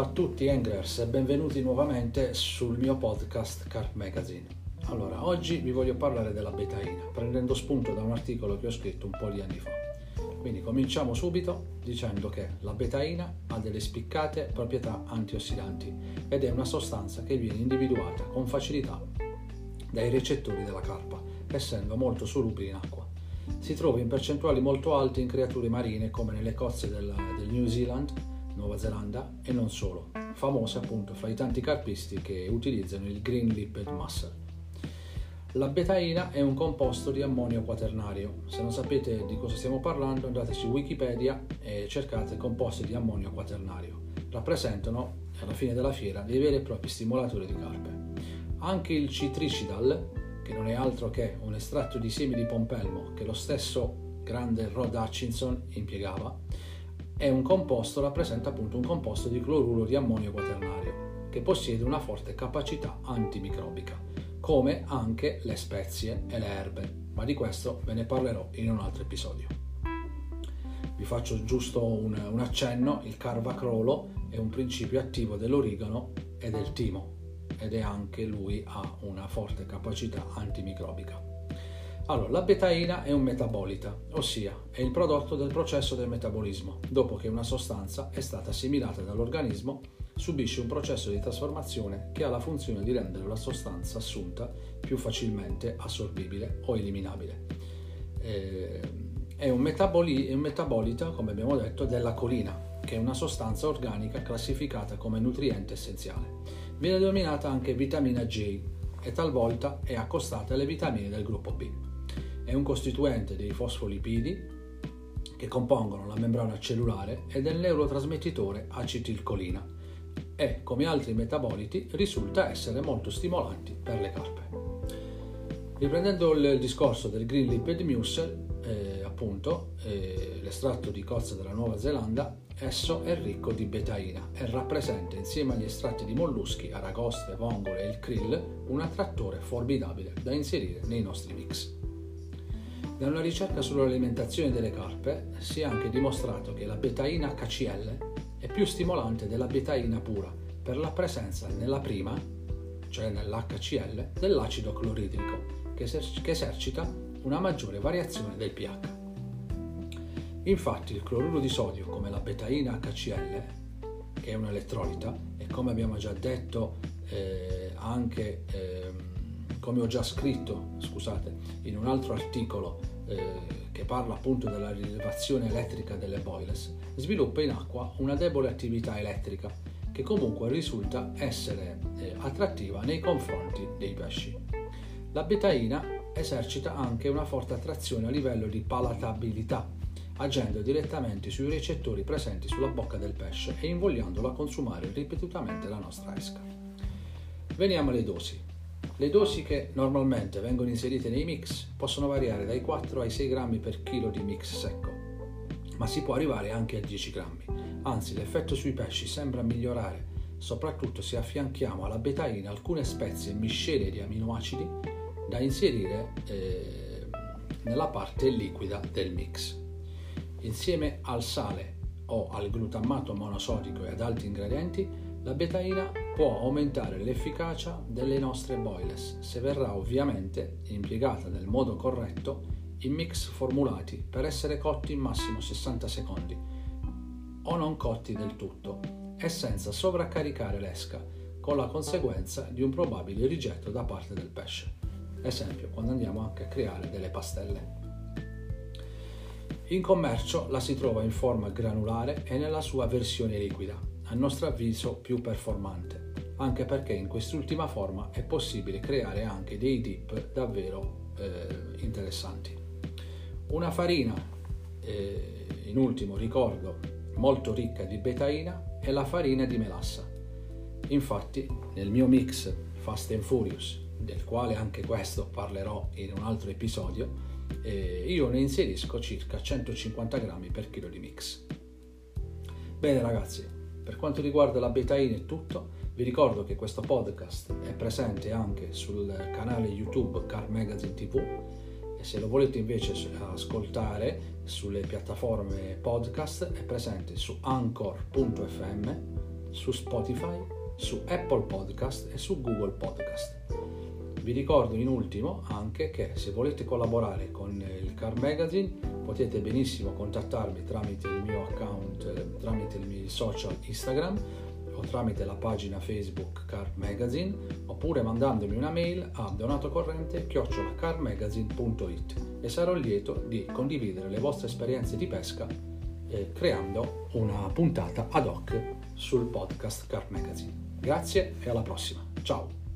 Ciao a tutti anglers e benvenuti nuovamente sul mio podcast Car Magazine. Allora, oggi vi voglio parlare della betaina, prendendo spunto da un articolo che ho scritto un po' di anni fa. Quindi cominciamo subito dicendo che la betaina ha delle spiccate proprietà antiossidanti ed è una sostanza che viene individuata con facilità dai recettori della carpa, essendo molto solubile in acqua. Si trova in percentuali molto alte in creature marine come nelle cozze del New Zealand, Nuova Zelanda e non solo, famosa appunto fra i tanti carpisti che utilizzano il green lipped mussel. La betaina è un composto di ammonio quaternario. Se non sapete di cosa stiamo parlando, andate su Wikipedia e cercate composti di ammonio quaternario. Rappresentano, alla fine della fiera, dei veri e propri stimolatori di carpe. Anche il citricidal, che non è altro che un estratto di semi di pompelmo che lo stesso grande Rod Hutchinson impiegava, è un composto, rappresenta appunto un composto di cloruro di ammonio quaternario che possiede una forte capacità antimicrobica, come anche le spezie e le erbe, ma di questo ve ne parlerò in un altro episodio. Vi faccio giusto un accenno: il carvacrolo è un principio attivo dell'origano e del timo ed è anche lui ha una forte capacità antimicrobica. Allora, la betaina è un metabolita, ossia è il prodotto del processo del metabolismo. Dopo che una sostanza è stata assimilata dall'organismo, subisce un processo di trasformazione che ha la funzione di rendere la sostanza assunta più facilmente assorbibile o eliminabile. È un metabolita, come abbiamo detto, della colina, che è una sostanza organica classificata come nutriente essenziale. Viene denominata anche vitamina G e talvolta è accostata alle vitamine del gruppo B. È un costituente dei fosfolipidi che compongono la membrana cellulare e del neurotrasmettitore acetilcolina e, come altri metaboliti, risulta essere molto stimolante per le carpe. Riprendendo il discorso del green lipped mussel, l'estratto di cozza della Nuova Zelanda, esso è ricco di betaina e rappresenta, insieme agli estratti di molluschi, aragoste, vongole e il krill, un attrattore formidabile da inserire nei nostri mix. Da una ricerca sull'alimentazione delle carpe si è anche dimostrato che la betaina HCl è più stimolante della betaina pura per la presenza nella prima, cioè nell'HCl, dell'acido cloridrico, che esercita una maggiore variazione del pH. Infatti il cloruro di sodio, come la betaina HCl, che è un elettrolita e come abbiamo già detto come ho già scritto, in un altro articolo che parla appunto della rilevazione elettrica delle boiles, sviluppa in acqua una debole attività elettrica che comunque risulta essere attrattiva nei confronti dei pesci. La betaina esercita anche una forte attrazione a livello di palatabilità, agendo direttamente sui recettori presenti sulla bocca del pesce e invogliandolo a consumare ripetutamente la nostra esca. Veniamo alle dosi. Le dosi che normalmente vengono inserite nei mix possono variare dai 4 ai 6 grammi per chilo di mix secco, ma si può arrivare anche a 10 grammi. Anzi, l'effetto sui pesci sembra migliorare, soprattutto se affianchiamo alla betaina alcune spezie e miscele di aminoacidi da inserire nella parte liquida del mix. Insieme al sale o al glutammato monosodico e ad altri ingredienti, la betaina può aumentare l'efficacia delle nostre boiles se verrà ovviamente impiegata nel modo corretto in mix formulati per essere cotti in massimo 60 secondi o non cotti del tutto e senza sovraccaricare l'esca, con la conseguenza di un probabile rigetto da parte del pesce, esempio quando andiamo anche a creare delle pastelle. In commercio la si trova in forma granulare e nella sua versione liquida, a nostro avviso più performante, anche perché in quest'ultima forma è possibile creare anche dei dip davvero interessanti. Una farina, in ultimo ricordo, molto ricca di betaina è la farina di melassa. Infatti nel mio mix Fast and Furious, del quale anche questo parlerò in un altro episodio, io ne inserisco circa 150 grammi per chilo di mix. Bene ragazzi, per quanto riguarda la betaina è tutto. Vi ricordo che questo podcast è presente anche sul canale YouTube Car Magazine TV e se lo volete invece ascoltare sulle piattaforme podcast è presente su Anchor.fm su Spotify, su Apple Podcast e su Google Podcast. Vi ricordo in ultimo anche che se volete collaborare con il Car Magazine potete benissimo contattarmi tramite il mio account, tramite i miei social Instagram o tramite la pagina Facebook Car Magazine, oppure mandandomi una mail a donatocorrente@carmagazine.it, e sarò lieto di condividere le vostre esperienze di pesca creando una puntata ad hoc sul podcast Car Magazine. Grazie e alla prossima. Ciao!